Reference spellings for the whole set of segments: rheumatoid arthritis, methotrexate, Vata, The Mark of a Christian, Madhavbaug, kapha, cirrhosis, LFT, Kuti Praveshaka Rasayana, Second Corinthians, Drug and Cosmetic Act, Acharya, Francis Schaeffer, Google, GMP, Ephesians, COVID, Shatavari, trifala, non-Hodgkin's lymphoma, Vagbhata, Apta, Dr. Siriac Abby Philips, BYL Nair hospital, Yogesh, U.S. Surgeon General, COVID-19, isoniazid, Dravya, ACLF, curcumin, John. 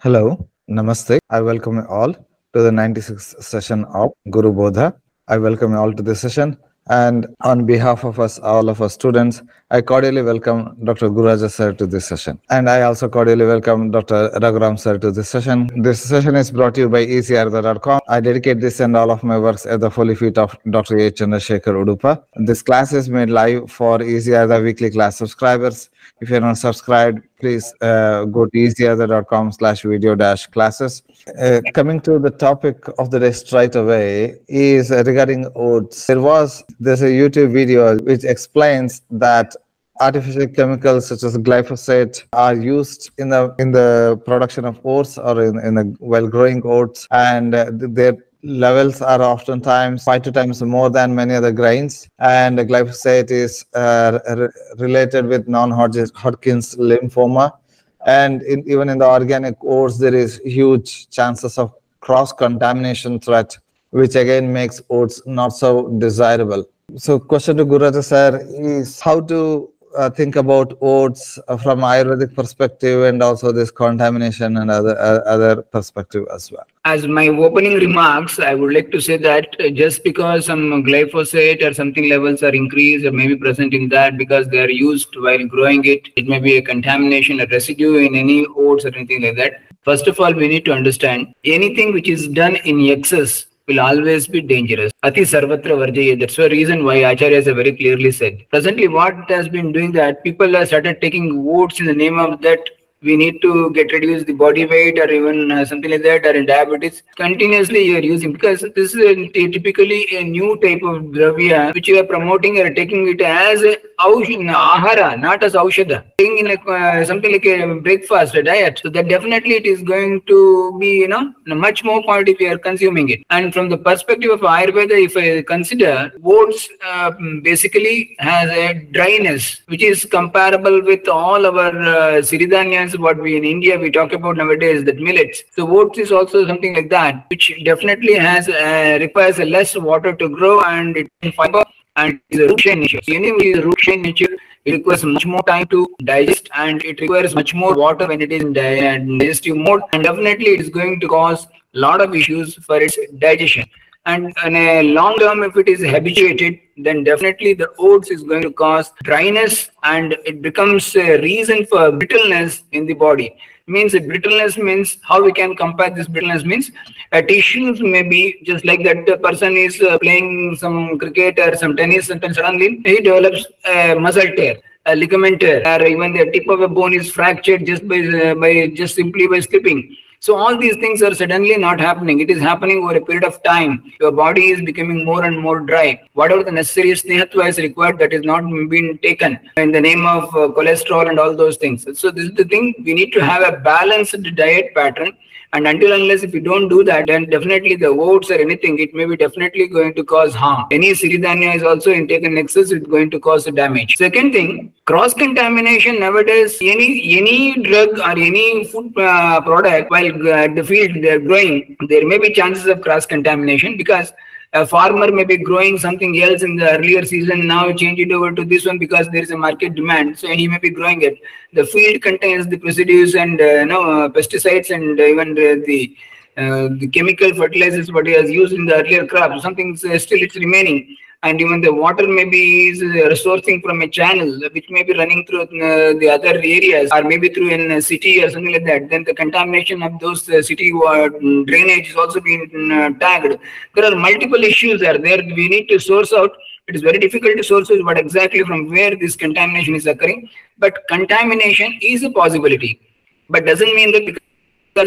Hello, Namaste. I welcome you all to the 96th session of Guru Bodha. I welcome you all to this session, and on behalf of us, all of our students, I cordially welcome Dr. Gururaja sir to this session. And I also cordially welcome Dr. Raghuram sir to this session. This session is brought to you by easyayurveda.com. I dedicate this and all of my works at the holy feet of Dr. H. N. Chandrashekhar Udupa. This class is made live for easyayurveda weekly class subscribers. If you're not subscribed, please go to easyother.com/video-classes. Coming to the topic of the day straight away is regarding oats. There's a YouTube video which explains that artificial chemicals such as glyphosate are used in the production of oats or while growing oats, and they're levels are oftentimes 5 to 2 times more than many other grains, and glyphosate is related with non-Hodgkin's lymphoma, and even in the organic oats there is huge chances of cross-contamination threat, which again makes oats not so desirable. So question to Gururaja sir is how to think about oats from Ayurvedic perspective and also this contamination and other perspective as well. As my opening remarks, I would like to say that just because some glyphosate or something levels are increased or maybe present in that because they are used while growing it, it may be a contamination, a residue in any oats or anything like that. First of all, we need to understand anything which is done in excess will always be dangerous. Ati Sarvatra Varjayet. That's the reason why Acharya has very clearly said. Presently, what has been doing that people have started taking oats in the name of that we need to get reduced the body weight or even something like that, or in diabetes. Continuously you are using, because this is typically a new type of dravya which you are promoting or taking it as ahara, not as aushadha. Taking something like a breakfast, a diet. So that definitely it is going to be, much more quantity if you are consuming it. And from the perspective of Ayurveda, if I consider, oats basically has a dryness which is comparable with all our Srudhanyas. What we in India we talk about nowadays, that millets. So oats is also something like that, which definitely has requires less water to grow, and it has fiber and is a root chain nature. So anyway, the root chain nature, it requires much more time to digest, and it requires much more water when it is in digestive mode, and definitely it is going to cause a lot of issues for its digestion. And in a long term, if it is habituated, then definitely the oats is going to cause dryness, and it becomes a reason for brittleness in the body. Means brittleness means, how we can compare this brittleness means, tissues may be just like that the person is playing some cricket or some tennis, and then suddenly he develops a muscle tear, a ligament tear, or even the tip of a bone is fractured just by simply slipping. So all these things are suddenly not happening. It is happening over a period of time. Your body is becoming more and more dry. Whatever the necessary snehatwa is required, that is not being taken in the name of cholesterol and all those things. So this is the thing. We need to have a balanced diet pattern. And until unless if you don't do that, then definitely the oats or anything, it may be definitely going to cause harm. Any siridhanya is also taken in excess, it's going to cause damage. Second thing, cross-contamination nowadays, any drug or any food product, while at the field they are growing, there may be chances of cross-contamination, because a farmer may be growing something else in the earlier season, now change it over to this one because there is a market demand, so he may be growing it. The field contains the residues and pesticides and even the chemical fertilizers what he has used in the earlier crop. Something still it's remaining, and even the water may be resourcing from a channel which may be running through the other areas, or maybe through a city or something like that. Then the contamination of those city drainage is also being tagged. There are multiple issues are there. We need to source out. It is very difficult to source out what exactly from where this contamination is occurring. But contamination is a possibility. But doesn't mean that because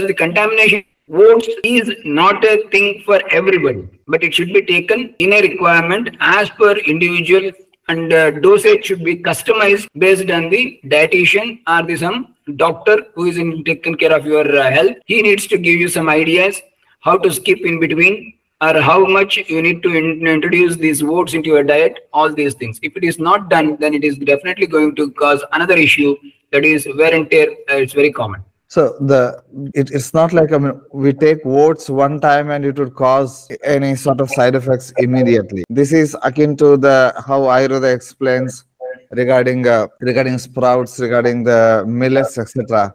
of the contamination, oats is not a thing for everybody, but it should be taken in a requirement as per individual, and dosage should be customized based on the dietitian or the some doctor who is taking care of your health. He needs to give you some ideas how to skip in between, or how much you need to introduce these oats into your diet, all these things. If it is not done, then it is definitely going to cause another issue, that is wear and tear. It's very common. So it's not like we take oats one time and it would cause any sort of side effects immediately. This is akin to how Ayurveda explains regarding sprouts, regarding the millets, etc.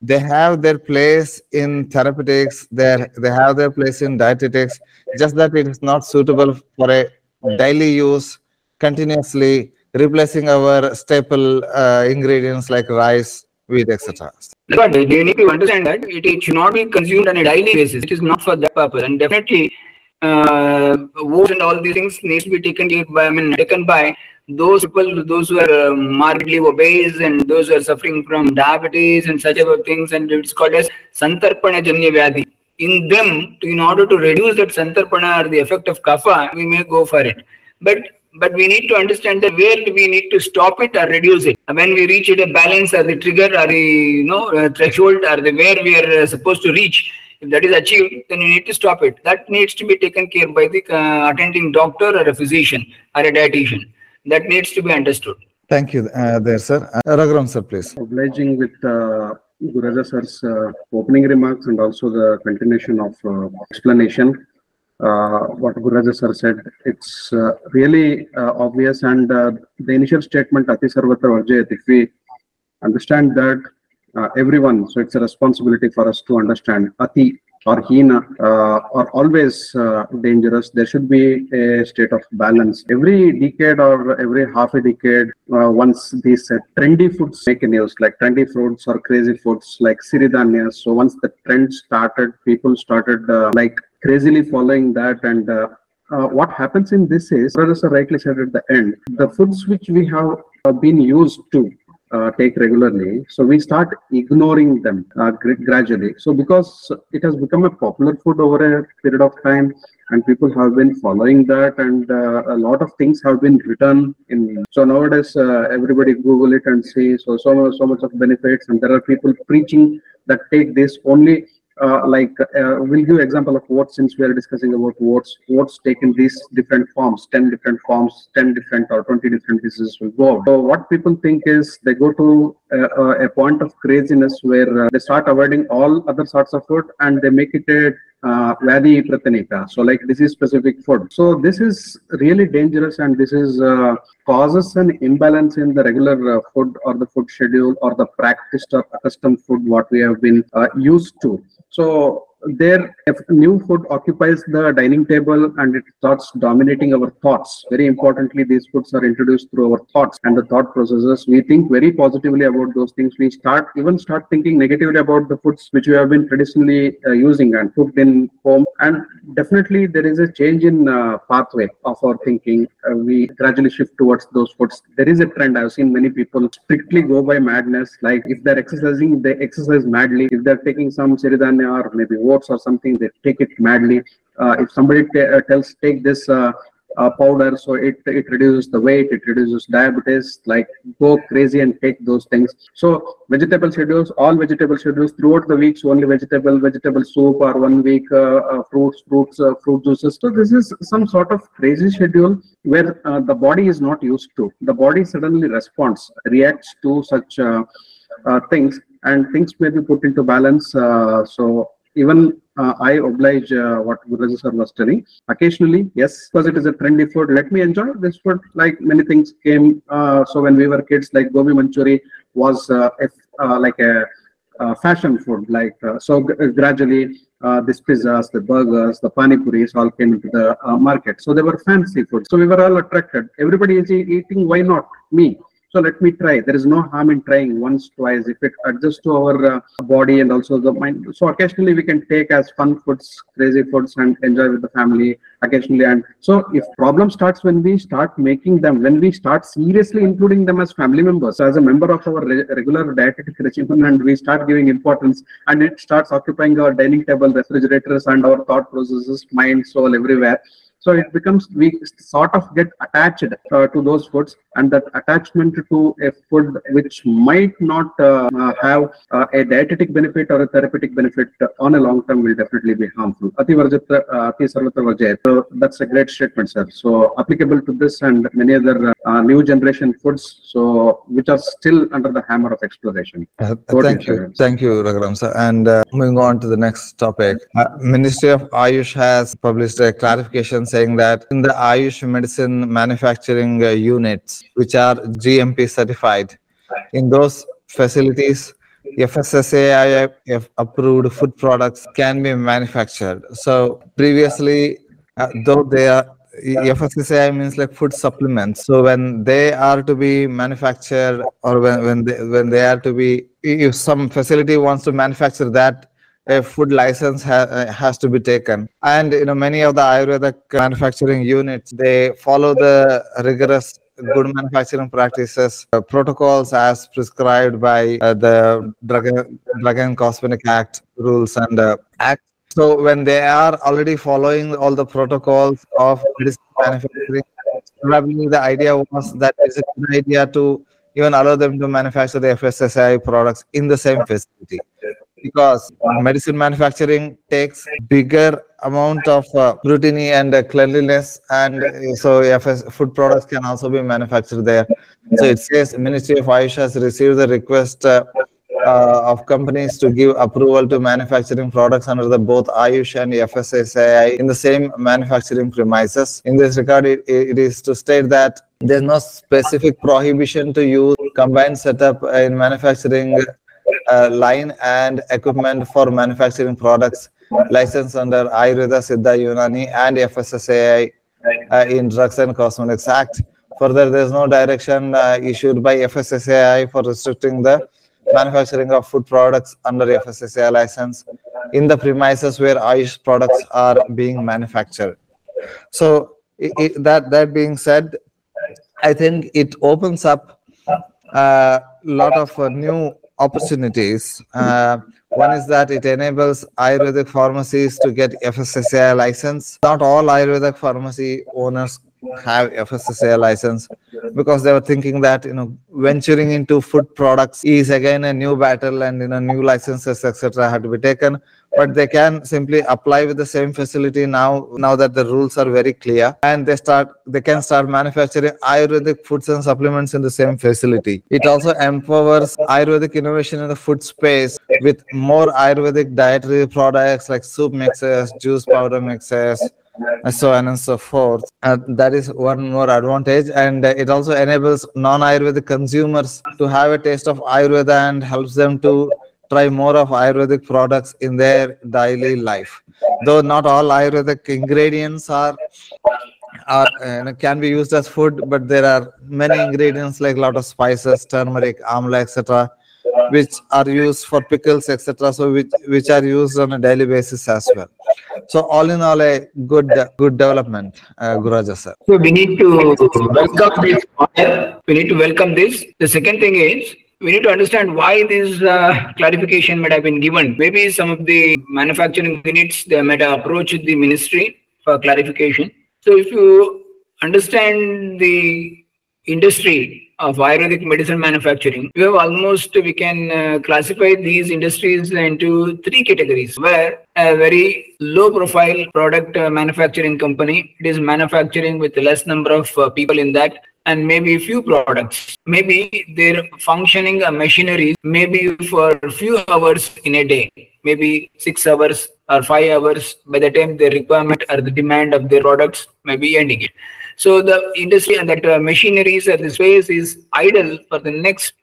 they have their place in therapeutics, they have their place in dietetics, just that it is not suitable for a daily use, continuously replacing our staple ingredients like rice, wheat, etc. But you need to understand that it should not be consumed on a daily basis. It is not for that purpose. And definitely, oats and all these things need to be taken by those people, those who are markedly obese and those who are suffering from diabetes and such other things, and it's called as Santarpana Janya Vyadhi. In them, in order to reduce that Santarpana or the effect of kapha, we may go for it. But we need to understand that where do we need to stop it or reduce it. When we reach it, a balance or the trigger or the threshold or the where we are supposed to reach, if that is achieved, then you need to stop it. That needs to be taken care by the attending doctor or a physician or a dietitian. That needs to be understood. Thank you there, sir. Raghuram, sir, please. Obliging with Gururaja sir's opening remarks and also the continuation of explanation. What Gururaja sir said, it's really obvious, and the initial statement, Ati Sarvatra Varjayet, if we understand that everyone, so it's a responsibility for us to understand Ati or Hina are always dangerous. There should be a state of balance. Every decade or every half a decade, once these trendy foods make news, like trendy fruits or crazy foods like Srudhanyas. So once the trend started, people started crazily following that, and what happens in this is, as I rightly said at the end, the foods which we have been used to take regularly, so we start ignoring them gradually. So because it has become a popular food over a period of time, and people have been following that, and a lot of things have been written in. So nowadays, everybody Google it and see so much of benefits, and there are people preaching that take this only. We'll give example of oats, since we are discussing about oats taken these different forms, 10 different forms, 10 different or 20 different diseases will go. So what people think is they go to a point of craziness where they start avoiding all other sorts of food, and they make it a Vyadhi Pratanika, so like disease specific food. So this is really dangerous, and this is causes an imbalance in the regular food or the food schedule or the practiced or accustomed food what we have been used to. So there, if new food occupies the dining table and it starts dominating our thoughts. Very importantly, these foods are introduced through our thoughts and the thought processes. We think very positively about those things. We start thinking negatively about the foods which we have been traditionally using and cooked in home. And definitely there is a change in pathway of our thinking. We gradually shift towards those foods. There is a trend. I've seen many people strictly go by madness. Like if they're exercising, they exercise madly. If they're taking some Srudhanya or maybe oats or something, they take it madly. If somebody tells take this powder, so it reduces the weight, it reduces diabetes, go crazy and take those things. So all vegetable schedules throughout the weeks, only vegetable soup, or 1 week fruit juices. So this is some sort of crazy schedule where the body is not used to. The body suddenly reacts to such things, and things may be put into balance. Even I oblige what Gururaja sir was telling. Occasionally, yes, because it is a trendy food, let me enjoy this food. Like many things came. So when we were kids, like gobi manchuri was a fashion food. Gradually, these pizzas, the burgers, the pani puris all came into the market. So they were fancy food. So we were all attracted. Everybody is eating. Why not me? So let me try. There is no harm in trying once, twice, if it adjusts to our body and also the mind. So occasionally we can take as fun foods, crazy foods, and enjoy with the family occasionally. And so if problem starts when we start making them, when we start seriously including them as family members, so as a member of our regular dietetic regimen, and we start giving importance, and it starts occupying our dining table, refrigerators, and our thought processes, mind, soul, everywhere. So it becomes, we sort of get attached to those foods, and that attachment to a food which might not have a dietetic benefit or a therapeutic benefit on a long term will definitely be harmful. Ati Sarvatra Varjayet. So that's a great statement, sir. So applicable to this and many other new generation foods, so which are still under the hammer of exploration. Thank you, Raghuram sir. And moving on to the next topic, Ministry of Ayush has published a clarification saying that in the Ayush medicine manufacturing units, which are GMP certified, in those facilities FSSAI approved food products can be manufactured. So previously, though they are, FSSAI means like food supplements. So when they are to be manufactured, or when they are to be, if some facility wants to manufacture that, a food license has to be taken. And you know, many of the Ayurvedic manufacturing units, they follow the rigorous good manufacturing practices protocols as prescribed by the Drug and Cosmetic Act rules and acts. So when they are already following all the protocols of medicine manufacturing, probably the idea was that it's a good idea to even allow them to manufacture the FSSAI products in the same facility, because medicine manufacturing takes bigger amount of scrutiny and cleanliness, and so food products can also be manufactured there. So it says Ministry of Ayush has received the request of companies to give approval to manufacturing products under the both Ayush and FSSAI in the same manufacturing premises. In this regard, it is to state that there is no specific prohibition to use combined setup in manufacturing line and equipment for manufacturing products licensed under Ayurveda, Siddha, Unani and FSSAI in Drugs and Cosmetics Act. Further, there is no direction issued by FSSAI for restricting the manufacturing of food products under FSSAI license in the premises where Ayush products are being manufactured. So that being said, I think it opens up a lot of new opportunities. One is that it enables Ayurvedic pharmacies to get FSSAI license. Not all Ayurvedic pharmacy owners have FSSAI license, because they were thinking that, you know, venturing into food products is again a new battle, and you know, new licenses etc. had to be taken. But they can simply apply with the same facility now that the rules are very clear, and they can start manufacturing Ayurvedic foods and supplements in the same facility. It also empowers Ayurvedic innovation in the food space with more Ayurvedic dietary products like soup mixes, juice powder mixes, and so on and so forth. That is one more advantage. And it also enables non-Ayurvedic consumers to have a taste of Ayurveda and helps them to try more of Ayurvedic products in their daily life. Though not all Ayurvedic ingredients can be used as food, but there are many ingredients like a lot of spices, turmeric, amla, etc., which are used for pickles, etc., so which are used on a daily basis as well. So all in all, a good development, Gururaja sir. So we need to welcome this. The second thing is, we need to understand why this clarification might have been given. Maybe some of the manufacturing units, they might have approached the ministry for clarification. So if you understand the industry of Ayurvedic medicine manufacturing, we can classify these industries into three categories, where a very low profile product manufacturing company, it is manufacturing with less number of people in that, and maybe few products. Maybe they're functioning a machinery maybe for a few hours in a day, maybe 6 hours or 5 hours. By the time the requirement or the demand of their products may be ending it. So the industry and that machineries at this phase is idle for the next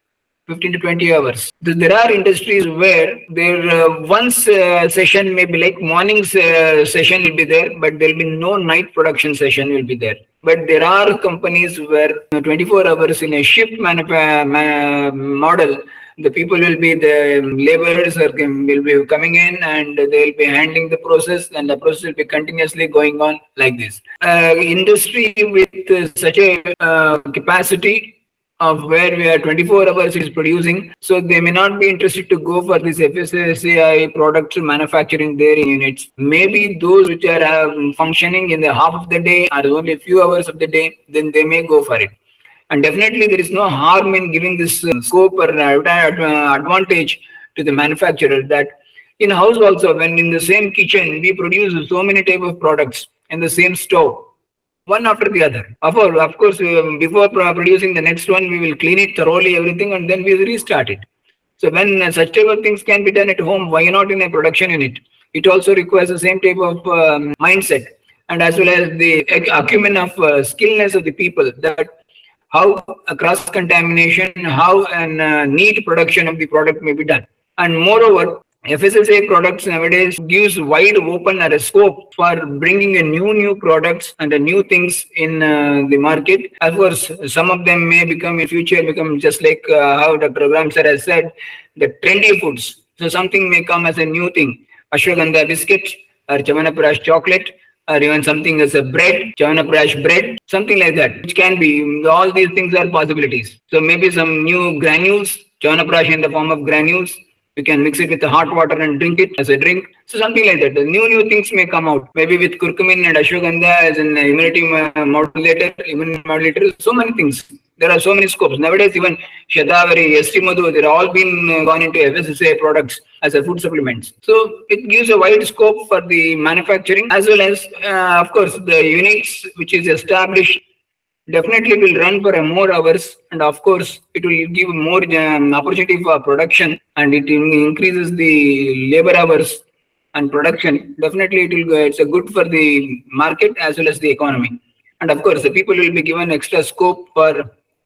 15 to 20 hours. There are industries where their session may be like morning's session will be there, but there will be no night production session will be there. But there are companies where 24 hours in a shift model, the people will be the laborers will be coming in and they will be handling the process, and the process will be continuously going on like this. Industry with such a capacity of where we are 24 hours is producing, so they may not be interested to go for this FSSAI product manufacturing their units. Maybe those which are functioning in the half of the day or only a few hours of the day, then they may go for it. And definitely there is no harm in giving this scope or advantage to the manufacturer, that in house also, when in the same kitchen we produce so many type of products in the same stove, one after the other. Of course, before producing the next one, we will clean it thoroughly, everything, and then we restart it. So when such type of things can be done at home, why not in a production unit? It also requires the same type of mindset, and as well as the acumen of skillness of the people, that how cross-contamination, how a neat production of the product may be done. And moreover, FSSAI products nowadays gives wide open scope for bringing in new products and new things in the market. Of course, some of them may become in future, become just like how Dr. Raghuram sir has said, the trendy foods. So something may come as a new thing, ashwagandha biscuit or Chyawanprash chocolate, or even something as a bread, Chyawanprash bread, something like that, which can be, all these things are possibilities. So maybe some new granules, Chyawanprash in the form of granules, you can mix it with the hot water and drink it as a drink. So something like that. The new things may come out. Maybe with curcumin and ashwagandha as an immunity modulator, so many things. There are so many scopes. Nowadays, even Shatavari, Yashtimadhu, they're all been gone into FSSAI products as a food supplements. So it gives a wide scope for the manufacturing, as well as, of course, the units which is established definitely will run for more hours, and of course it will give more opportunity for production, and it increases the labor hours and production. Definitely it's a good for the market as well as the economy. And of course the people will be given extra scope for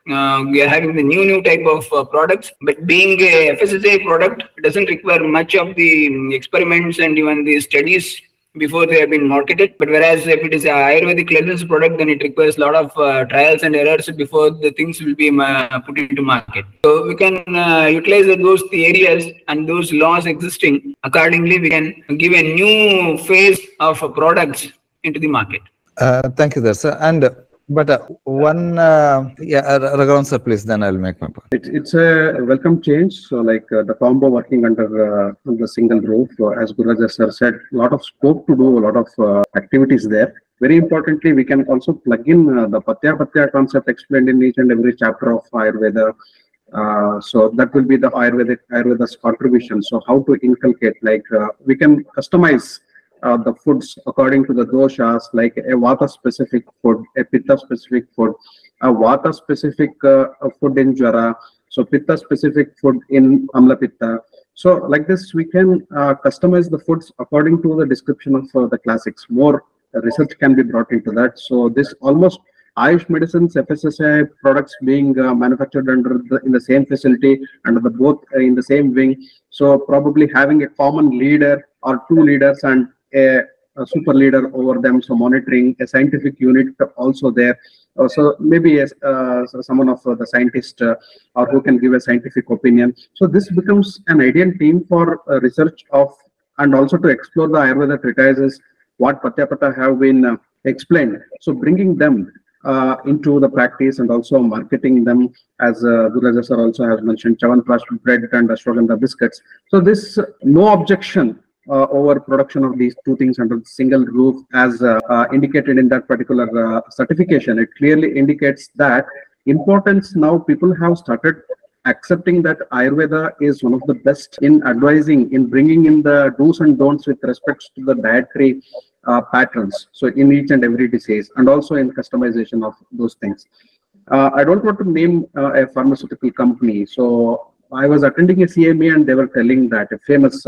we are having the new type of products, but being a FSSAI product, it doesn't require much of the experiments and even the studies before they have been marketed. But whereas if it is an Ayurvedic licensed product, then it requires a lot of trials and errors before the things will be put into market. So we can utilize those areas and those laws existing. Accordingly, we can give a new phase of products into the market. Thank you, sir. Raghuram sir, please, then I'll make my point. It's a welcome change. So the combo working under the single roof, as Gururaja sir said, a lot of scope to do, a lot of activities there. Very importantly, we can also plug in the Patya concept explained in each and every chapter of Ayurveda. So that will be the Ayurveda's contribution. So how to inculcate, we can customize the foods according to the doshas, like a vata specific food, a pitta specific food, a vata specific food in jvara, so pitta specific food in amla pitta. So like this we can customize the foods according to the description of the classics. More research can be brought into that. So this almost Ayush medicines, FSSAI products being manufactured in the same facility, under the both in the same wing. So probably having a common leader or two leaders and a super leader over them, so monitoring, a scientific unit also there, so maybe someone of the scientist or who can give a scientific opinion. So this becomes an ideal team for research of, and also to explore the Ayurveda treatises what Patyapata have been explained. So bringing them into the practice and also marketing them, as Gururaja sir also has mentioned, Chyawanprash bread and ashwagandha biscuits. So this no objection over production of these two things under the single roof, as indicated in that particular certification. It clearly indicates that importance. Now people have started accepting that Ayurveda is one of the best in advising, in bringing in the do's and don'ts with respect to the dietary patterns, so in each and every disease, and also in customization of those things. I don't want to name a pharmaceutical company. So I was attending a CME and they were telling that a famous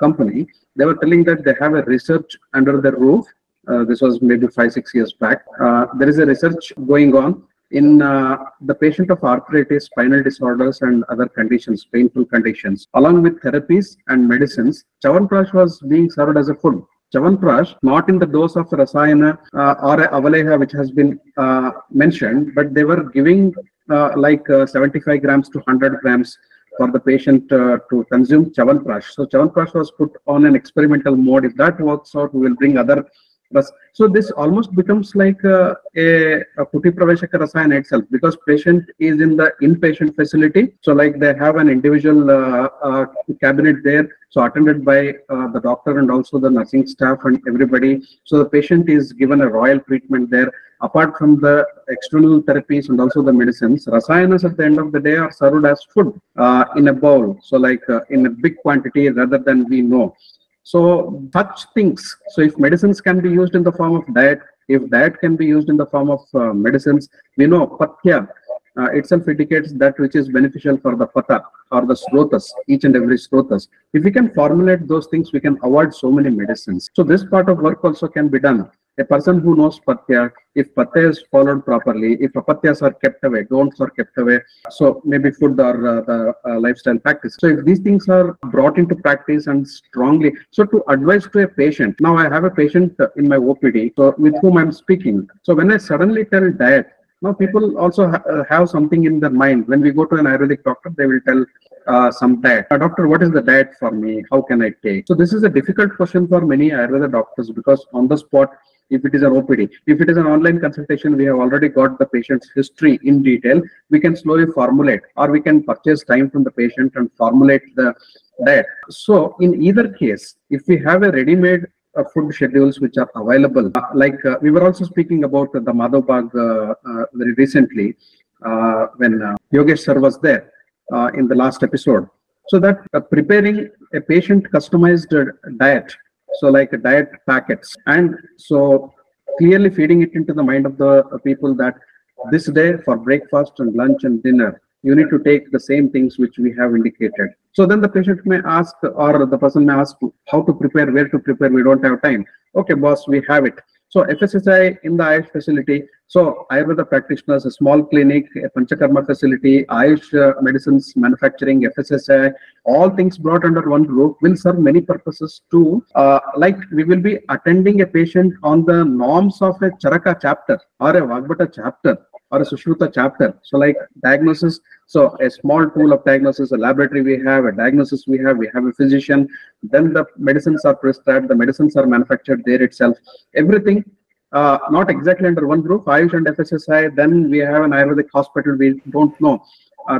company, they were telling that they have a research under their roof. This was maybe 5-6 years back. There is a research going on in the patient of arthritis, spinal disorders and other conditions, painful conditions, along with therapies and medicines. Chyawanprash was being served as a food. Chyawanprash, not in the dose of Rasayana or Avaleha which has been mentioned, but they were giving 75 grams to 100 grams for the patient to consume Chyawanprash. So Chyawanprash was put on an experimental mode. If that works out, we will bring other. So this almost becomes like a Kuti Praveshaka Rasayana itself, because patient is in the inpatient facility. So they have an individual cabinet there, so attended by the doctor and also the nursing staff and everybody. So the patient is given a royal treatment there. Apart from the external therapies and also the medicines, Rasayanas at the end of the day are served as food in a bowl. So in a big quantity rather than we know. So such things. So if medicines can be used in the form of diet, if diet can be used in the form of medicines, we know Patya itself indicates that which is beneficial for the Pata or the Srotas, each and every Srotas. If we can formulate those things, we can avoid so many medicines. So this part of work also can be done. A person who knows Patya, if Patya is followed properly, if Apatyas are kept away, don'ts are kept away, so maybe food or the lifestyle practice. So if these things are brought into practice and strongly, so to advise to a patient, now I have a patient in my OPD, so with whom I'm speaking. So when I suddenly tell diet, now people also have something in their mind. When we go to an Ayurvedic doctor, they will tell some diet. Doctor, what is the diet for me? How can I take? So this is a difficult question for many Ayurveda doctors, because on the spot, if it is an OPD, if it is an online consultation, we have already got the patient's history in detail. We can slowly formulate, or we can purchase time from the patient and formulate the diet. So in either case, if we have a ready-made food schedules which are available, like we were also speaking about the Madhav Bagh very recently when Yogesh sir was there in the last episode. So that preparing a patient customized diet, so like diet packets, and so clearly feeding it into the mind of the people that this day for breakfast and lunch and dinner, you need to take the same things which we have indicated. So then the patient may ask, or the person may ask how to prepare, where to prepare, we don't have time. Okay, boss, we have it. So FSSAI in the Ayush facility, so Ayurveda practitioners, a small clinic, a Panchakarma facility, Ayush medicines manufacturing, FSSAI, all things brought under one roof will serve many purposes too. Like we will be attending a patient on the norms of a Charaka chapter or a Vagbhata chapter or a Sushruta chapter. So like diagnosis, so a small tool of diagnosis, a laboratory we have, a diagnosis we have a physician, then the medicines are prescribed, the medicines are manufactured there itself. Everything not exactly under one roof, Ayush and FSSAI, then we have an Ayurvedic hospital, we don't know.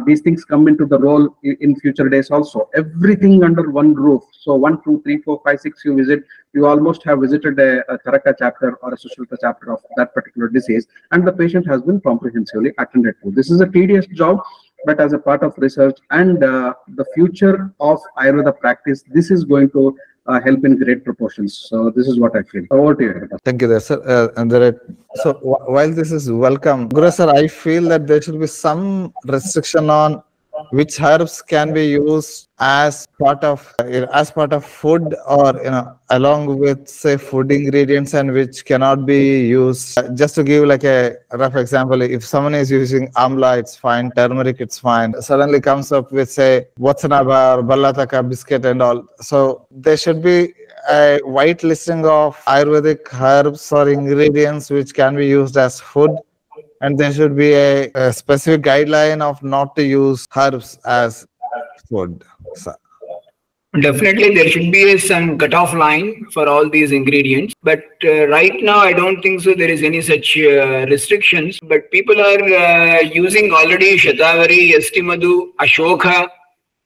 These things come into the role in future days also. Everything under one roof. So 1, 2, 3, 4, 5, 6 you visit, you almost have visited a Charaka chapter or a Sushruta chapter of that particular disease, and the patient has been comprehensively attended to. This is a tedious job, but as a part of research and the future of Ayurveda practice, this is going to help in great proportions. So this is what I feel. Over to you. Thank you, sir. So while this is welcome, Guru sir, I feel that there should be some restriction on which herbs can be used as part of food, or along with say food ingredients, and which cannot be used. Just to give like a rough example, if someone is using amla, it's fine, turmeric, it's fine, suddenly comes up with say vatsanaba or Bhallataka biscuit and all. So there should be a white listing of Ayurvedic herbs or ingredients which can be used as food. And there should be a specific guideline of not to use herbs as food. So definitely there should be some cutoff line for all these ingredients. But right now I don't think so there is any such restrictions. But people are using already Shatavari, Yashtimadhu, Ashoka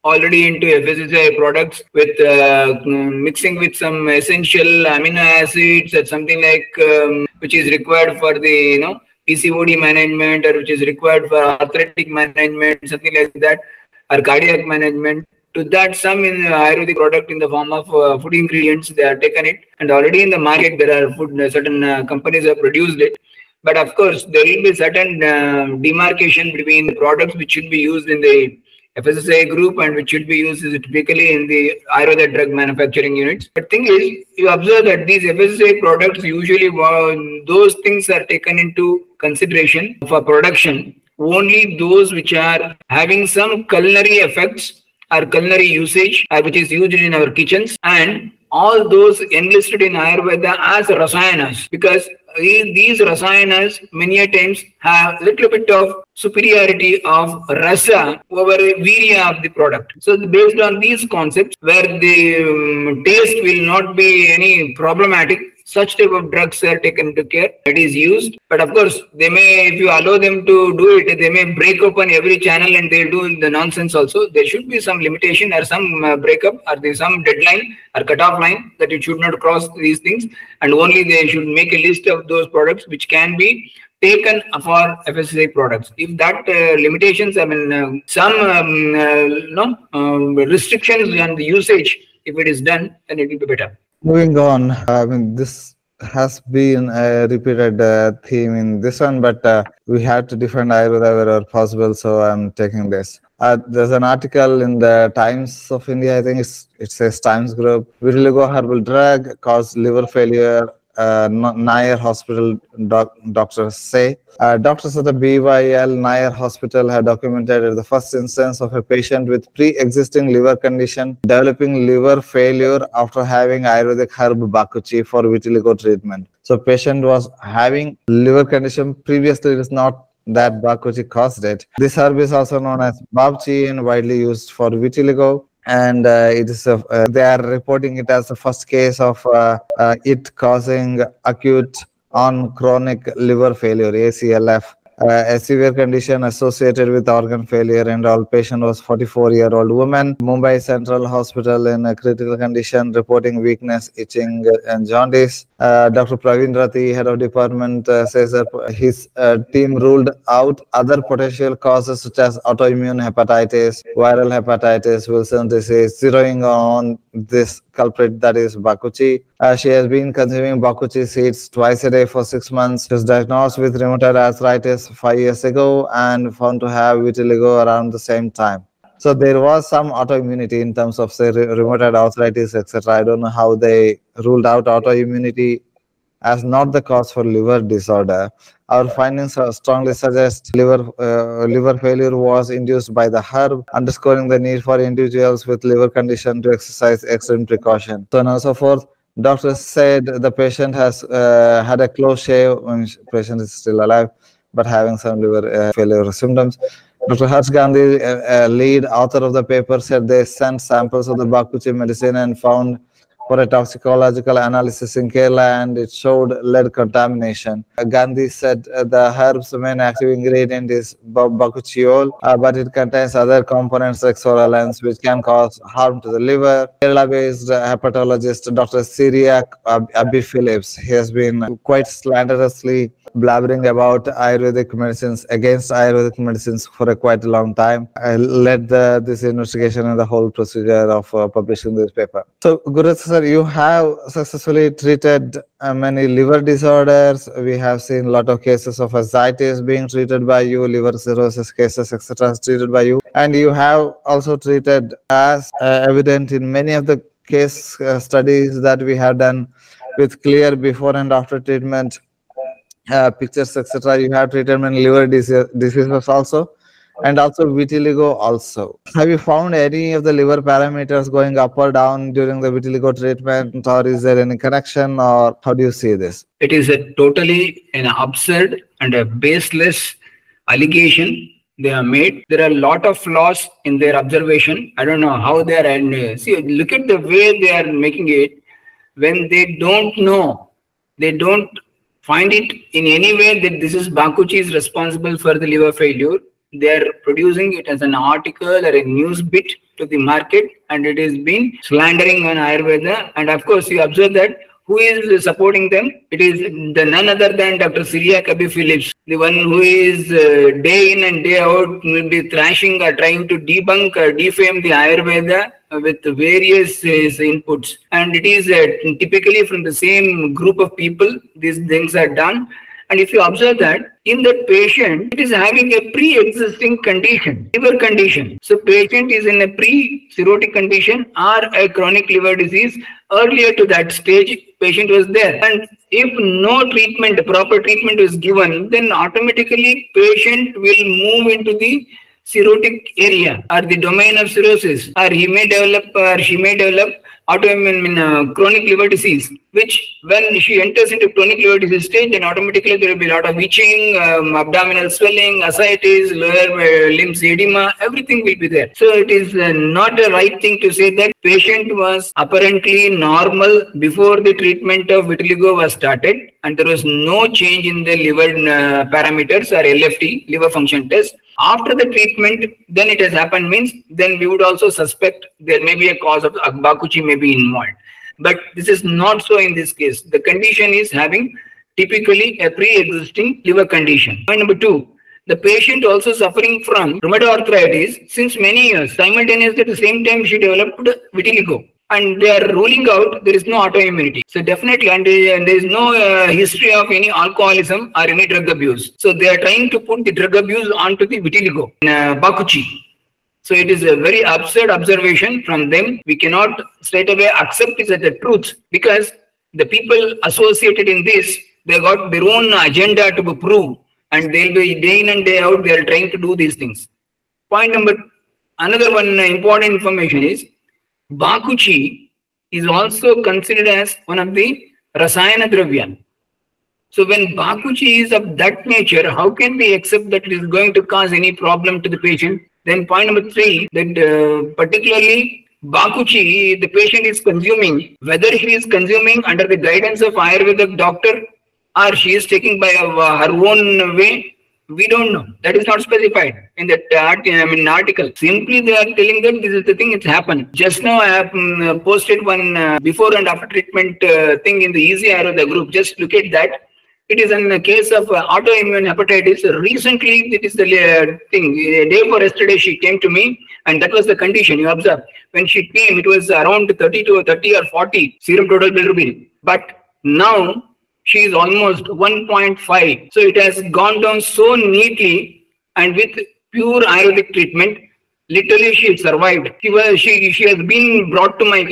already into FSSAI products with mixing with some essential amino acids or something like which is required for the, PCOD management, or which is required for arthritic management, something like that, or cardiac management. To that, some in Ayurvedic product in the form of food ingredients, they are taken it, and already in the market there are certain companies have produced it. But of course, there will be certain demarcation between the products which should be used in the FSSAI group and which should be used typically in the Ayurveda drug manufacturing units. But thing is, you observe that these FSSAI products usually, those things are taken into consideration for production. Only those which are having some culinary effects or culinary usage, which is used in our kitchens, and all those enlisted in Ayurveda as rasayanas, because these rasayanas many a times have little bit of superiority of rasa over virya of the product. So based on these concepts, where the taste will not be any problematic, such type of drugs are taken into care. It is used, but of course, they may, if you allow them to do it, they may break open every channel and they'll do the nonsense also. There should be some limitation or some breakup or there's some deadline or cutoff line that you should not cross these things, and only they should make a list of those products which can be taken for FSSAI products. If that limitations, some restrictions on the usage, if it is done, then it will be better. Moving on, this has been a repeated theme in this one, but we had to defend Ayurveda wherever possible, so I'm taking this. There's an article in the Times of India, I think it says Times Group, Vitiligo herbal drug causes liver failure Nair Hospital doctors say. Doctors at the BYL Nair Hospital have documented the first instance of a patient with pre-existing liver condition developing liver failure after having Ayurvedic herb bakuchi for vitiligo treatment. So patient was having liver condition previously, it is not that bakuchi caused it. This herb is also known as babchi and widely used for vitiligo. And it is they are reporting it as the first case of it causing acute on chronic liver failure, ACLF, a severe condition associated with organ failure, and all patient was 44-year-old woman, Mumbai Central Hospital, in a critical condition, reporting weakness, itching, and jaundice. Dr. Praveen Rathi, head of department, says that his team ruled out other potential causes such as autoimmune hepatitis, viral hepatitis, Wilson disease, zeroing on this culprit, that is bakuchi. She has been consuming bakuchi seeds twice a day for 6 months. She was diagnosed with rheumatoid arthritis 5 years ago and found to have vitiligo around the same time. So there was some autoimmunity in terms of, say, rheumatoid arthritis, etc. I don't know how they ruled out autoimmunity as not the cause for liver disorder. Our findings strongly suggest liver failure was induced by the herb, underscoring the need for individuals with liver condition to exercise extreme precaution. So on and so forth. Doctors said the patient has had a close shave, patient is still alive, but having some liver failure symptoms. Dr. Harsh Gandhi, lead author of the paper, said they sent samples of the bakuchi medicine and found for a toxicological analysis in Kerala, and it showed lead contamination. Gandhi said the herb's main active ingredient is bakuchiol, but it contains other components like sorrelans, which can cause harm to the liver. Kerala-based hepatologist Dr. Siriac Abby Philips, he has been quite slanderously blabbering about Ayurvedic medicines, against Ayurvedic medicines, for a quite long time. I led this investigation and the whole procedure of publishing this paper. So, Guru sir, you have successfully treated many liver disorders. We have seen a lot of cases of ascites being treated by you, liver cirrhosis cases, etc. treated by you. And you have also treated, as evident in many of the case studies that we have done with clear before and after treatment, pictures, etc. You have treated many liver diseases also, and also vitiligo also. Have you found any of the liver parameters going up or down during the vitiligo treatment, or is there any connection, or how do you see this? It is a totally an absurd and a baseless allegation they have made. There are a lot of flaws in their observation. I don't know how they are, and see, look at the way they are making it. When they don't know, they don't find it in any way that this is bakuchi is responsible for the liver failure. They are producing it as an article or a news bit to the market, and it is been slandering on Ayurveda. And of course, you observe that who is supporting them? It is the none other than Dr. Siriac Abby Philips, the one who is day in and day out will be thrashing or trying to debunk or defame the Ayurveda with various inputs. And it is typically from the same group of people these things are done. And if you observe that, in that patient, it is having a pre-existing condition, liver condition. So patient is in a pre-cirrhotic condition or a chronic liver disease. Earlier to that stage, patient was there. And if no treatment, proper treatment is given, then automatically patient will move into the cirrhotic area or the domain of cirrhosis, or he may develop or she may develop autoimmune chronic liver disease, which when she enters into chronic liver disease stage, then automatically there will be a lot of itching, abdominal swelling, ascites, lower limbs edema, everything will be there. So it is not the right thing to say that patient was apparently normal before the treatment of vitiligo was started and there was no change in the liver parameters or LFT, liver function test. After the treatment, then it has happened means, then we would also suspect there may be a cause of bakuchi may be involved. But this is not so in this case. The condition is having typically a pre-existing liver condition. Point number two, the patient also suffering from rheumatoid arthritis since many years. Simultaneously at the same time she developed vitiligo. And they are ruling out there is no autoimmunity. So definitely, and there is no history of any alcoholism or any drug abuse. So they are trying to put the drug abuse onto the vitiligo, bakuchi. So it is a very absurd observation from them. We cannot straight away accept it as a truth, because the people associated in this, they got their own agenda to prove, and they'll be day in and day out, they are trying to do these things. Point number, another one important information is, bakuchi is also considered as one of the rasayana dravya. So when bakuchi is of that nature, how can we accept that it is going to cause any problem to the patient? Then point number three, that particularly bakuchi, the patient is consuming, whether he is consuming under the guidance of Ayurvedic doctor or she is taking by her own way, we don't know. That is not specified in that article. Simply they are telling that this is the thing, it's happened. Just now I have posted one before and after treatment thing in the Easy Ayurveda group. Just look at that. It is in the case of autoimmune hepatitis. Recently, it is the thing. Day for yesterday, she came to me, and that was the condition. You observe, when she came, it was around 30 or 40 serum total bilirubin. But now she is almost 1.5. So it has gone down so neatly, and with pure Ayurvedic treatment, literally she survived. She has been brought to my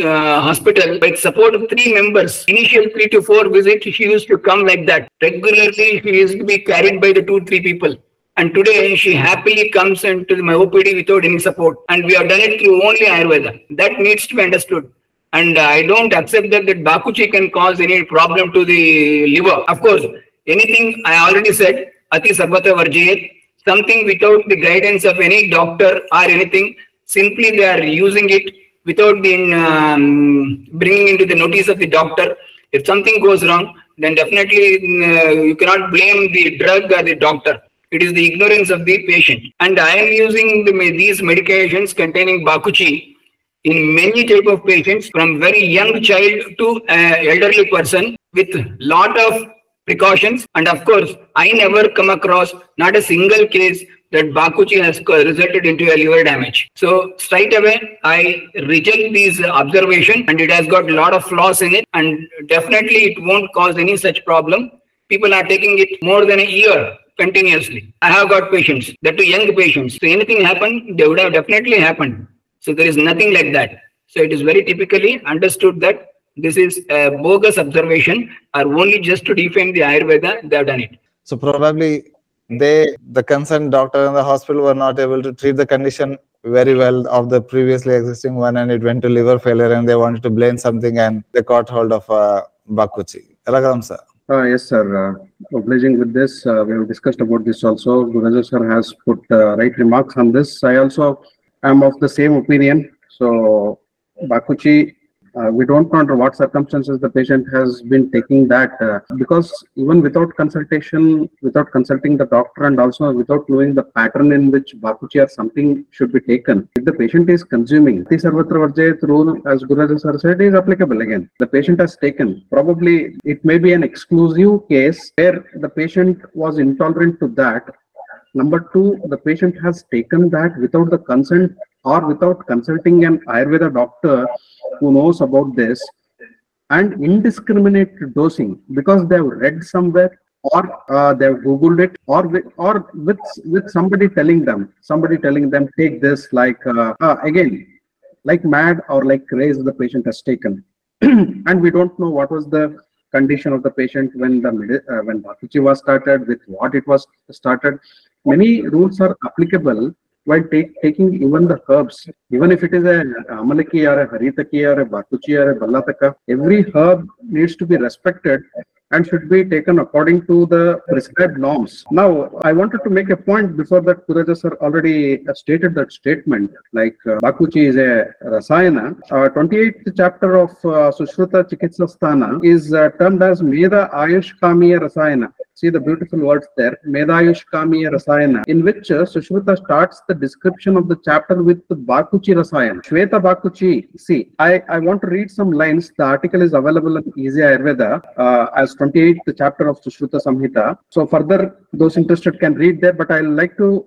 hospital by support of three members. Initial 3 to 4 visits, she used to come like that. Regularly, she used to be carried by the 2-3 people. And today, she happily comes into my OPD without any support. And we have done it through only Ayurveda. That needs to be understood. And I don't accept that bakuchi can cause any problem to the liver. Of course, anything I already said, Ati Sarvatra Varjayet. Something without the guidance of any doctor or anything, simply they are using it without being bringing into the notice of the doctor. If something goes wrong, then definitely you cannot blame the drug or the doctor. It is the ignorance of the patient. And I am using these medications containing bakuchi in many type of patients, from very young child to elderly person, with lot of precautions. And of course, I never come across not a single case that bakuchi has resulted into a liver damage. So straight away, I reject these observations, and it has got a lot of flaws in it, and definitely it won't cause any such problem. People are taking it more than a year continuously. I have got patients, that too young patients. So anything happened, they would have definitely happened. So there is nothing like that. So it is very typically understood that this is a bogus observation, or only just to defend the Ayurveda, they have done it. So probably the concerned doctor in the hospital were not able to treat the condition very well of the previously existing one, and it went to liver failure, and they wanted to blame something, and they caught hold of bakuchi. Raghuram sir. Yes sir, obliging with this, we have discussed about this also. Gururaja sir has put right remarks on this. I also am of the same opinion. So bakuchi, we don't know under what circumstances the patient has been taking that, because even without consultation, without consulting the doctor, and also without knowing the pattern in which bakuchi or something should be taken, if the patient is consuming, the sarvatra varjayat rule, as Gururaja sir said, is applicable again. The patient has taken. Probably it may be an exclusive case where the patient was intolerant to that. Number two, the patient has taken that without the consent or without consulting an Ayurveda doctor who knows about this, and indiscriminate dosing because they have read somewhere, or they have googled it, or with somebody telling them take this, like again like mad or like crazy the patient has taken. And we don't know what was the condition of the patient when bakuchi was started, with what it was started. Many rules are applicable while taking even the herbs. Even if it is a amalaki or a haritaki or a bakuchi or a bhallataka, every herb needs to be respected and should be taken according to the prescribed norms. Now, I wanted to make a point before that. Gururaja sir already stated that statement, like bakuchi is a rasayana. 28th chapter of Sushruta Chikitsasthana is termed as Medha Ayushkamiya Rasayana. See the beautiful words there, Medha Ayushkamiya Rasayana, in which Sushruta starts the description of the chapter with the bakuchi rasayana. Shweta bakuchi. See, I want to read some lines. The article is available on Easy Ayurveda as 28th chapter of Sushruta Samhita. So further, those interested can read there, but I like to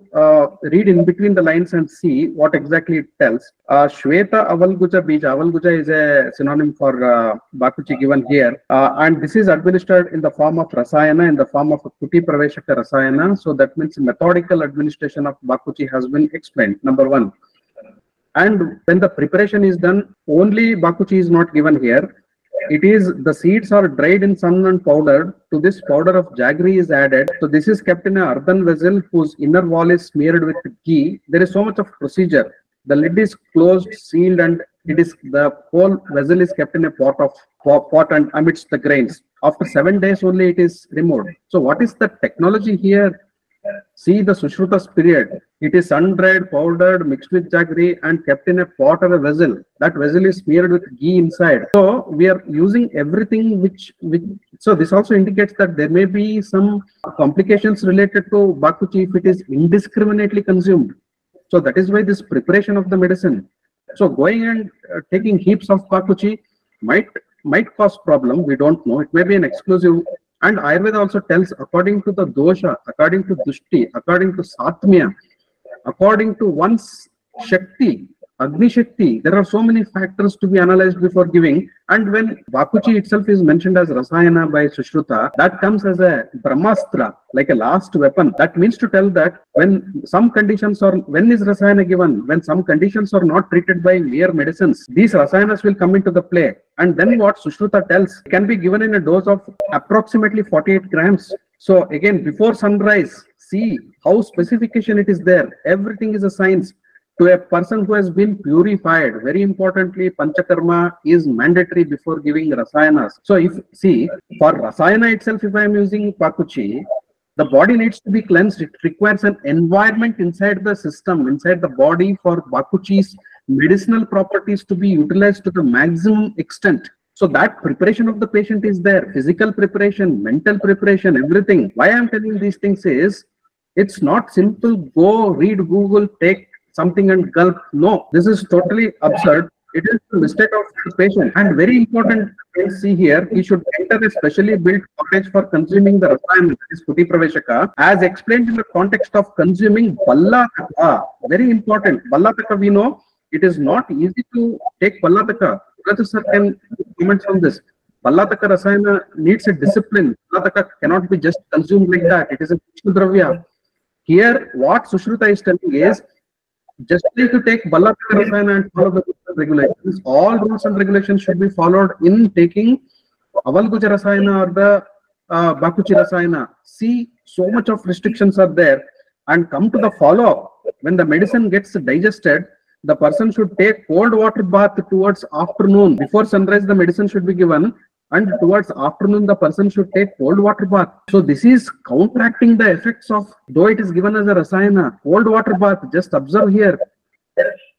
read in between the lines and see what exactly it tells. Shweta avalguja bija. Avalguja is a synonym for bakuchi given here. And this is administered in the form of rasayana, in the form of Kuti Praveshaka Rasayana. So that means methodical administration of bakuchi has been explained, number one. And when the preparation is done, only bakuchi is not given here. It is, the seeds are dried in sun and powdered. To this, powder of jaggery is added. So this is kept in an earthen vessel whose inner wall is smeared with ghee. There is so much of procedure. The lid is closed, sealed, and it is, the whole vessel is kept in a pot and amidst the grains. After 7 days only it is removed. So what is the technology here? See the Sushruta period. It is sun-dried, powdered, mixed with jaggery and kept in a pot or a vessel. That vessel is smeared with ghee inside. So we are using everything which so this also indicates that there may be some complications related to bakuchi if it is indiscriminately consumed. So that is why this preparation of the medicine. So going and taking heaps of bakuchi might cause problem. We don't know. It may be an exclusive. And Ayurveda also tells, according to the dosha, according to dushti, according to satmya, according to one's shakti, agni shakti, there are so many factors to be analyzed before giving. And when bakuchi itself is mentioned as rasayana by Sushruta, that comes as a brahmastra, like a last weapon. That means to tell that when is rasayana given, when some conditions are not treated by mere medicines, these rasayanas will come into the play. And then what Sushruta tells can be given in a dose of approximately 48 grams. So again, before sunrise, see how specification it is there. Everything is a science. To a person who has been purified, very importantly, panchakarma is mandatory before giving rasayanas. So if, see, for rasayana itself, if I am using bakuchi, the body needs to be cleansed. It requires an environment inside the system, inside the body for bakuchi's medicinal properties to be utilized to the maximum extent. So that preparation of the patient is there. Physical preparation, mental preparation, everything. Why I am telling these things is, it's not simple, go read Google, take something and gulp. No, this is totally absurd. It is the mistake of the patient. And very important thing, see here, he should enter a specially built cottage for consuming the rasayana, that is Kuti Praveshaka, as explained in the context of consuming Bhallataka. Very important. Bhallataka, we know, it is not easy to take Bhallataka. Gururaja sir can comment on this. Bhallataka rasayana needs a discipline. Bhallataka cannot be just consumed like that. It is a dravya. Here, what Sushruta is telling is, just like to take Bhallataka rasayana and follow the rules and regulations. All rules and regulations should be followed in taking Avalguja rasayana or the bakuchi rasayana. See, so much of restrictions are there. And come to the follow-up. When the medicine gets digested, the person should take cold water bath towards afternoon. Before sunrise, the medicine should be given. And towards afternoon, the person should take cold water bath. So this is counteracting the effects of, though it is given as a rasayana, cold water bath. Just observe here.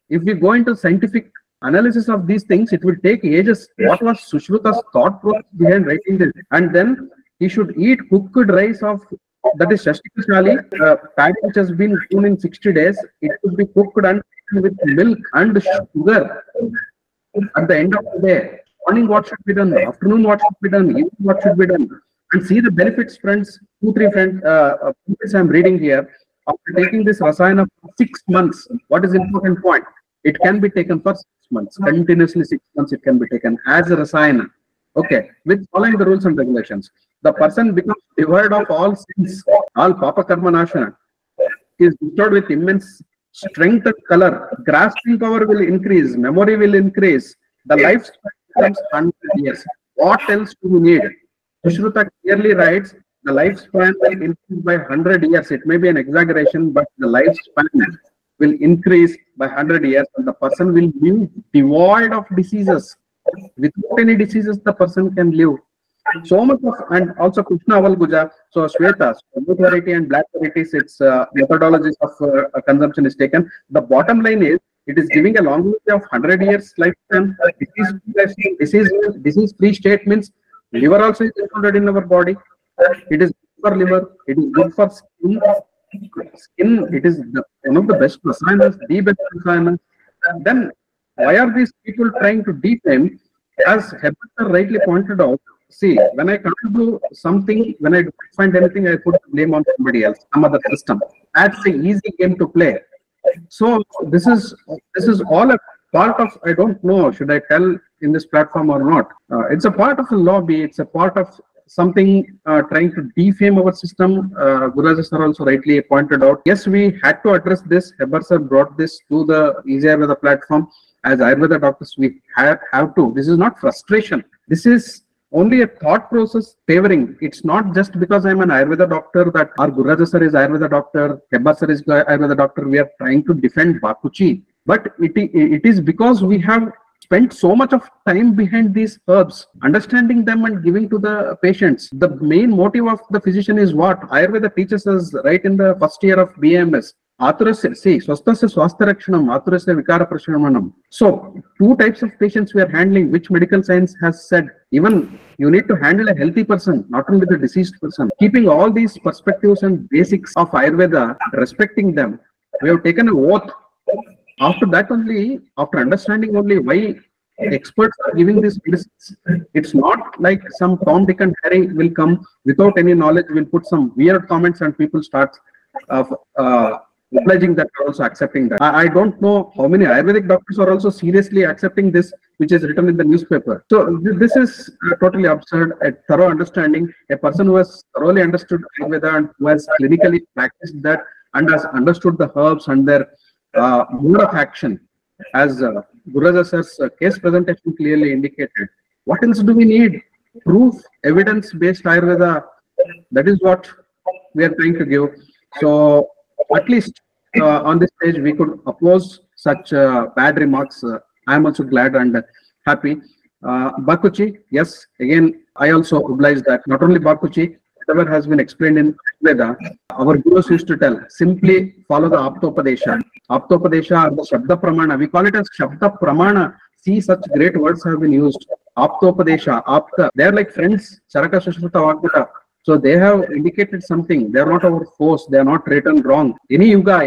If we go into scientific analysis of these things, it will take ages. What was Sushruta's thought process behind writing this? And then he should eat cooked rice of, that is Shashtika Shali, paddy which has been grown in 60 days. It should be cooked and eaten with milk and sugar at the end of the day. Morning, what should be done? Afternoon, what should be done? Evening, what should be done? And see the benefits, friends. 2-3 friends, I am reading here. After taking this rasayana for 6 months, what is important point? It can be taken for 6 months. Continuously 6 months it can be taken as a rasayana. Okay, with following the rules and regulations. The person becomes devoid of all sins, all papa karma nashana. He is restored with immense strength and color. Grasping power will increase. Memory will increase. The lifespan 100 years. What else do we need? Sushruta clearly writes the lifespan will increase by 100 years. It may be an exaggeration, but the lifespan will increase by 100 years, and the person will be devoid of diseases. Without any diseases, the person can live. So much of, and also Krishna Avalguja, so Shweta, blue variety and black varieties, its methodologies of consumption is taken. The bottom line is, it is giving a longevity of 100 years lifetime. Disease-free state means liver also is included in our body. It is good for liver. It is good for skin. It is one of the best rasayanas, the best rasayana. Then why are these people trying to defame? As Hebert rightly pointed out, see, when I can't do something, when I don't find anything, I put blame on somebody else, some other system. That's an easy game to play. So this is all a part of, I don't know, should I tell in this platform or not? It's a part of a lobby. It's a part of something trying to defame our system. Gururaja sir also rightly pointed out. Yes, we had to address this. Heber sir brought this to the easyayurveda platform. as Ayurveda doctors, we have to. This is not frustration. This is only a thought process favoring. It's not just because I'm an Ayurveda doctor that our Gururaja sir is Ayurveda doctor, Hebba sir is Ayurveda doctor. We are trying to defend Bakuchi. But it is because we have spent so much of time behind these herbs, understanding them and giving to the patients. The main motive of the physician is what? Ayurveda teaches us right in the first year of BMS. Aturasya, see, swastasya swastha rakshanam, aturasya vikara prashanam. So, two types of patients we are handling, which medical science has said. Even you need to handle a healthy person, not only the diseased person. Keeping all these perspectives and basics of Ayurveda, respecting them, we have taken an oath. After that only, after understanding only why experts are giving these medicines, it's not like some Tom, Dick and Harry will come without any knowledge, will put some weird comments and people start pledging that are also accepting that. I don't know how many Ayurvedic doctors are also seriously accepting this, which is written in the newspaper. So this is totally absurd. A thorough understanding, a person who has thoroughly understood Ayurveda and who has clinically practiced that and has understood the herbs and their mode of action, as Gururaja sir's case presentation clearly indicated. What else do we need? Proof, evidence-based Ayurveda. That is what we are trying to give. So at least on this stage, we could oppose such bad remarks. I am also glad and happy. Bakuchi, yes, again, I also oblige that. Not only Bakuchi, whatever has been explained in Ayurveda, our gurus used to tell, simply follow the Aptopadesha. Aptopadesha or the Shabda Pramana. We call it as Shabda Pramana. See, such great words have been used. Aptopadesha, Apta. They are like friends, Charaka, Sushruta, Vagbhata. So they have indicated something. They are not our force. They are not right and wrong. Any yuga,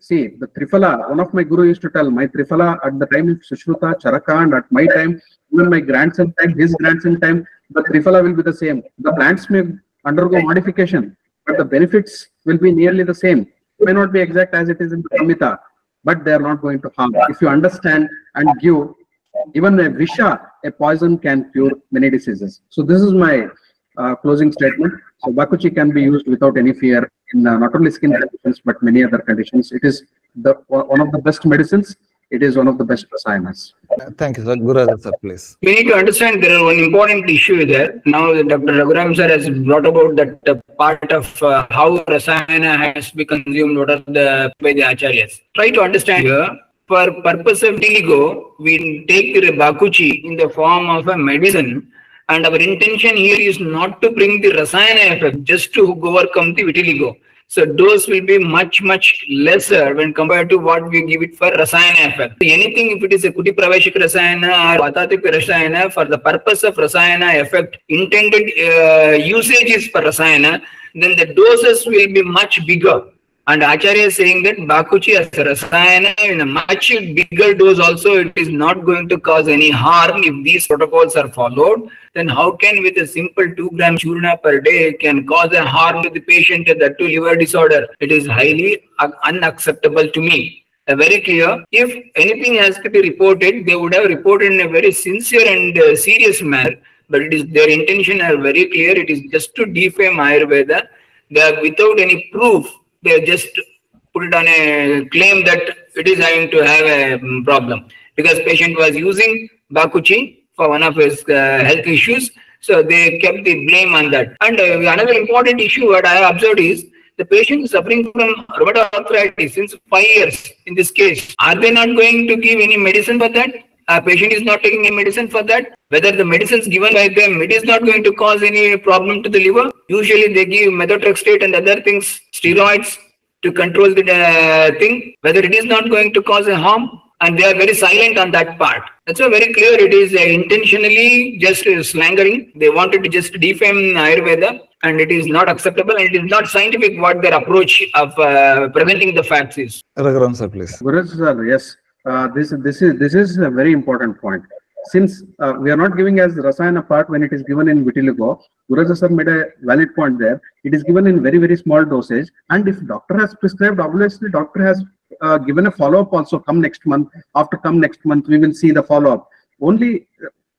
see, the trifala, one of my guru used to tell, my trifala at the time of Sushruta, Charaka, and at my time, even my grandson time, his grandson time, the trifala will be the same. The plants may undergo modification, but the benefits will be nearly the same. It may not be exact as it is in the Samhita, but they are not going to harm. If you understand and give, even a visha, a poison can cure many diseases. So this is my closing statement. So Bakuchi can be used without any fear in not only skin conditions, but many other conditions. It is one of the best medicines. It is one of the best rasayanas. Thank you, sir. Gururaja sir, please. We need to understand there is one important issue there. Now, Dr. Raghuram sir has brought about that part of how rasayana has been consumed, what are the by the acharyas. Try to understand here, for purpose of ego, we take the Bakuchi in the form of a medicine, and our intention here is not to bring the rasayana effect, just to overcome the vitiligo. So those will be much, much lesser when compared to what we give it for rasayana effect. Anything, if it is a Kuti Praveshaka Rasayana or Vatataka Rasayana, for the purpose of rasayana effect, intended usage is for rasayana, then the doses will be much bigger. And Acharya is saying that Bakuchi as a rasayana in a much bigger dose also, it is not going to cause any harm if these protocols are followed. Then how can with a simple 2 gram churna per day can cause a harm to the patient, that too liver disorder? It is highly unacceptable to me. Very clear. If anything has to be reported, they would have reported in a very sincere and serious manner. But it is their intention are very clear. It is just to defame Ayurveda. They are without any proof. They just put it on a claim that it is having to have a problem because patient was using Bakuchi for one of his health issues. So they kept the blame on that. And another important issue what I observed is the patient is suffering from rheumatoid arthritis since 5 years in this case. Are they not going to give any medicine for that? A patient is not taking a medicine for that. Whether the medicines given by them, it is not going to cause any problem to the liver. Usually they give methotrexate and other things, steroids to control the thing. Whether it is not going to cause a harm, and they are very silent on that part. That's why very clear it is intentionally just slandering. They wanted to just defame Ayurveda, and it is not acceptable and it is not scientific what their approach of preventing the facts is. Raghuram sir, please. Gururaja sir, yes. This is a very important point. Since we are not giving as rasayana part when it is given in vitiligo, Gururaja sir made a valid point there. It is given in very, very small dosage. And if doctor has prescribed, obviously doctor has given a follow-up also. Come next month. After come next month, we will see the follow-up. Only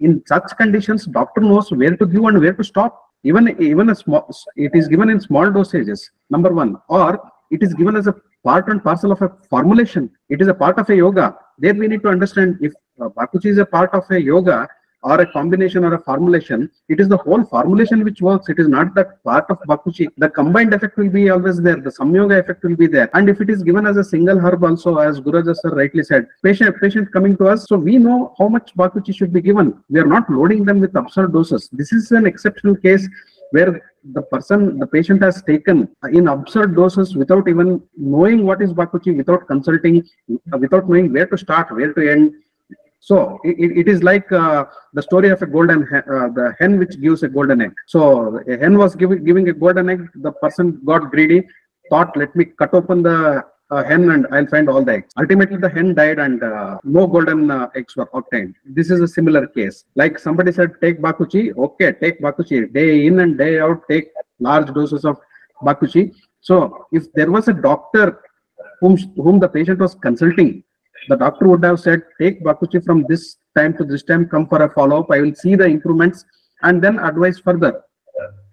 in such conditions, doctor knows where to give and where to stop. Even a small, it is given in small dosages, number one. Or it is given as a part and parcel of a formulation. It is a part of a yoga. There we need to understand if bakuchi is a part of a yoga or a combination or a formulation, it is the whole formulation which works. It is not that part of bakuchi. The combined effect will be always there. The samyoga effect will be there. And if it is given as a single herb also, as Gururaja sir rightly said, patient coming to us, so we know how much bakuchi should be given. We are not loading them with absurd doses. This is an exceptional case where the patient has taken in absurd doses without even knowing what is bakuchi, without consulting, without knowing where to start, where to end. So it is like the story of a golden hen, the hen which gives a golden egg. So a hen was giving a golden egg. The person got greedy, thought, let me cut open the hen and I'll find all the eggs. Ultimately, the hen died and no golden eggs were obtained. This is a similar case. Like somebody said, take bakuchi. Okay, take bakuchi. Day in and day out, take large doses of bakuchi. So if there was a doctor whom the patient was consulting, the doctor would have said, take bakuchi from this time to this time, come for a follow-up. I will see the improvements and then advise further.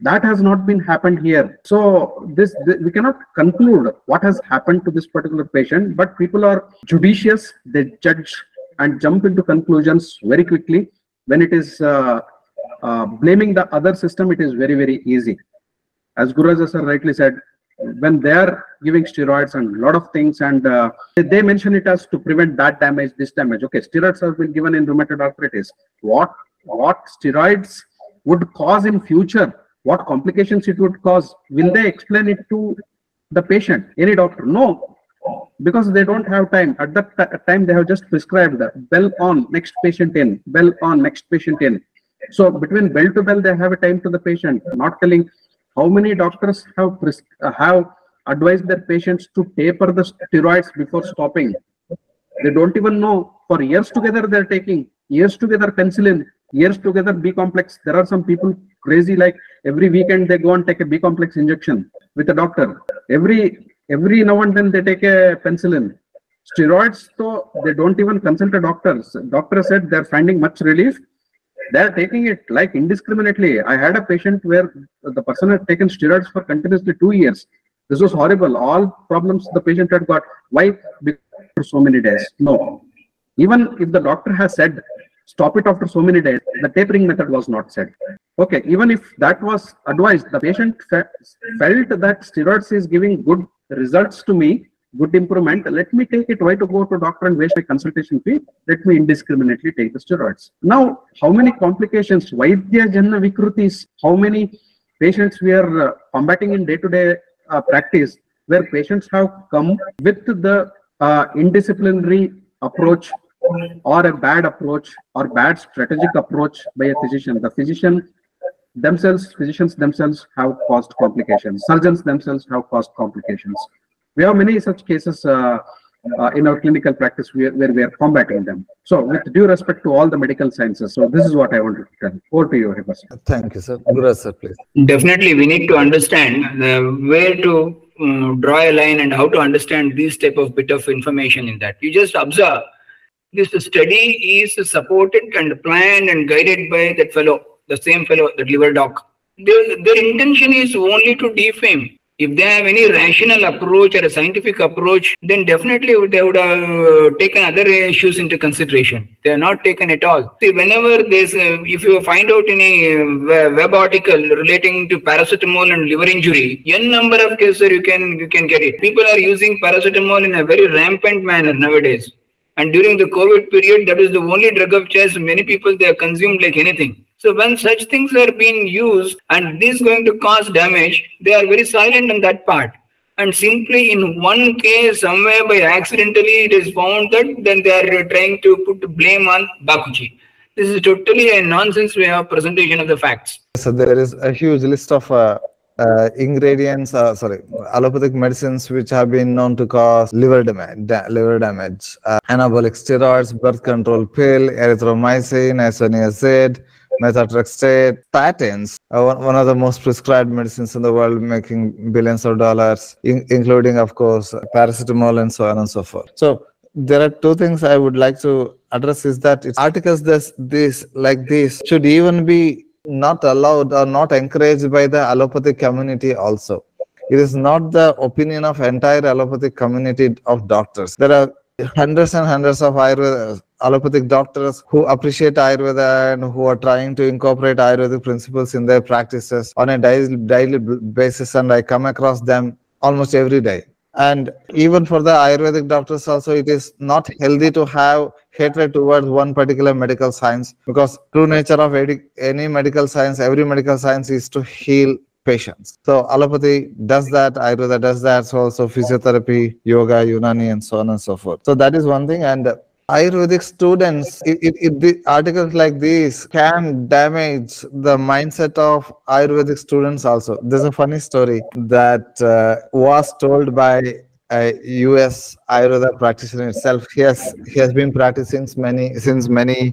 That has not been happened here. So we cannot conclude what has happened to this particular patient, but people are judicious. They judge and jump into conclusions very quickly. When it is blaming the other system, it is very, very easy. As Gururaja sir rightly said, when they are giving steroids and a lot of things, and they mention it as to prevent that damage, this damage. Okay, steroids have been given in rheumatoid arthritis. What steroids would cause in future, what complications it would cause, will they explain it to the patient, any doctor? No, because they don't have time. At that time, they have just prescribed that. Bell on, next patient in, bell on, next patient in. So between bell to bell, they have a time to the patient, not telling how many doctors have advised their patients to taper the steroids before stopping. They don't even know. For years together, they're taking years together penicillin, years together B-complex. There are some people crazy, like every weekend they go and take a B-complex injection with a doctor. Every now and then they take a penicillin. Steroids, though, they don't even consult a doctor. Doctor said they're finding much relief. They are taking it like indiscriminately. I had a patient where the person had taken steroids for continuously 2 years. This was horrible. All problems the patient had got. Why? Because for so many days. No. Even if the doctor has said, stop it after so many days, the tapering method was not said. Okay, even if that was advised, the patient felt that steroids is giving good results to me, good improvement, let me take it. Why to go to doctor and waste my consultation fee? Let me indiscriminately take the steroids. Now, how many complications, vaidya janna vikrutis, how many patients we are combating in day-to-day practice, where patients have come with the indisciplinary approach or a bad approach or bad strategic approach by a physician. The physicians themselves have caused complications. Surgeons themselves have caused complications. We have many such cases in our clinical practice where we are combating them. So with due respect to all the medical sciences, so this is what I want to tell. Over to you, Hiba sir. Thank you, sir. Gururaja sir, please. Definitely, we need to understand where to draw a line and how to understand these type of bit of information in that. You just observe. This study is supported and planned and guided by that fellow, the same fellow, that liver doc. Their intention is only to defame. If they have any rational approach or a scientific approach, then definitely they would have taken other issues into consideration. They are not taken at all. See, whenever there's, if you find out in a web article relating to paracetamol and liver injury, n number of cases you can get it. People are using paracetamol in a very rampant manner nowadays. And during the COVID period, that is the only drug of choice. Many people, they are consumed like anything. So when such things are being used and this is going to cause damage, they are very silent on that part. And simply in one case, somewhere by accidentally, it is found that then they are trying to put blame on bakuchi. This is totally a nonsense way of presentation of the facts. So there is a huge list of ingredients, allopathic medicines which have been known to cause liver damage, anabolic steroids, birth control pill, erythromycin, isoniazid, methotrexate, statins, one of the most prescribed medicines in the world, making billions of dollars, including, of course, paracetamol and so on and so forth. So there are two things I would like to address is that articles like this should even be not allowed or not encouraged by the allopathic community also. It is not the opinion of entire allopathic community of doctors. There are hundreds and hundreds of Ayurveda allopathic doctors who appreciate Ayurveda and who are trying to incorporate Ayurvedic principles in their practices on a daily basis, and I come across them almost every day. And even for the Ayurvedic doctors also, it is not healthy to have hatred towards one particular medical science, because true nature of any medical science, every medical science is to heal patients. So allopathy does that, Ayurveda does that, so also physiotherapy, yoga, Unani, and so on and so forth. So that is one thing. And Ayurvedic students, articles like these can damage the mindset of Ayurvedic students also. There's a funny story that was told by a US Ayurveda practitioner itself. He has been practicing since many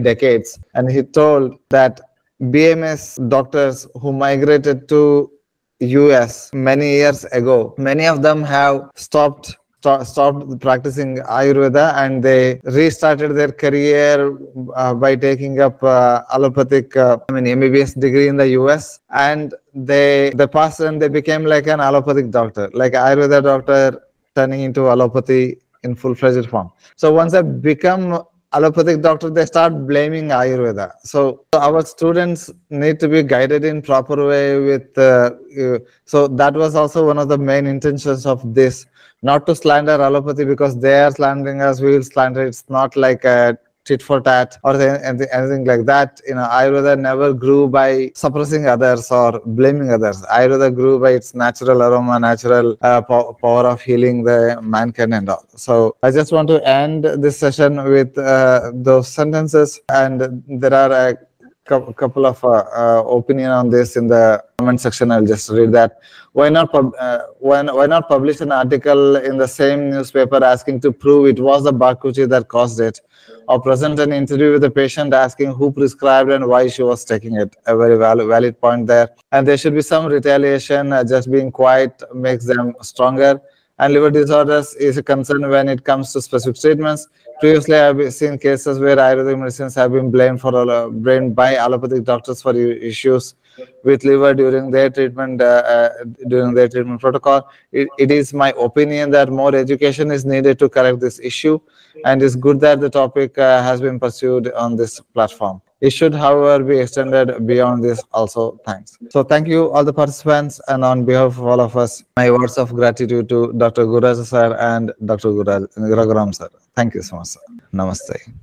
decades, and he told that BMS doctors who migrated to US many years ago, many of them have stopped practicing Ayurveda, and they restarted their career by taking up allopathic MBBS degree in the US, and they passed and they became like an allopathic doctor, like Ayurveda doctor turning into allopathy in full-fledged form. So once they become allopathic doctor, they start blaming Ayurveda. So our students need to be guided in proper way with so that was also one of the main intentions of this, not to slander allopathy, because they are slandering us, we will slander. It's not like a tit for tat or anything like that. You know, Ayurveda never grew by suppressing others or blaming others. Ayurveda grew by its natural aroma, natural power of healing the mankind and all. So I just want to end this session with those sentences, and there are a couple of opinion on this in the comment section. I'll just read that. Why not publish an article in the same newspaper asking to prove it was the bakuchi that caused it, or present an interview with the patient asking who prescribed and why she was taking it? A very valid point there. And there should be some retaliation. Just being quiet makes them stronger. And liver disorders is a concern when it comes to specific treatments. Previously, I've seen cases where Ayurvedic medicines have been blamed by allopathic doctors for issues with liver during their treatment protocol. It is my opinion that more education is needed to correct this issue, and it's good that the topic has been pursued on this platform. It should, however, be extended beyond this also. Thanks. So thank you all the participants, and on behalf of all of us, my words of gratitude to Dr. Gururaja sir and Dr. Raghuram sir. Thank you so much, sir. Namaste.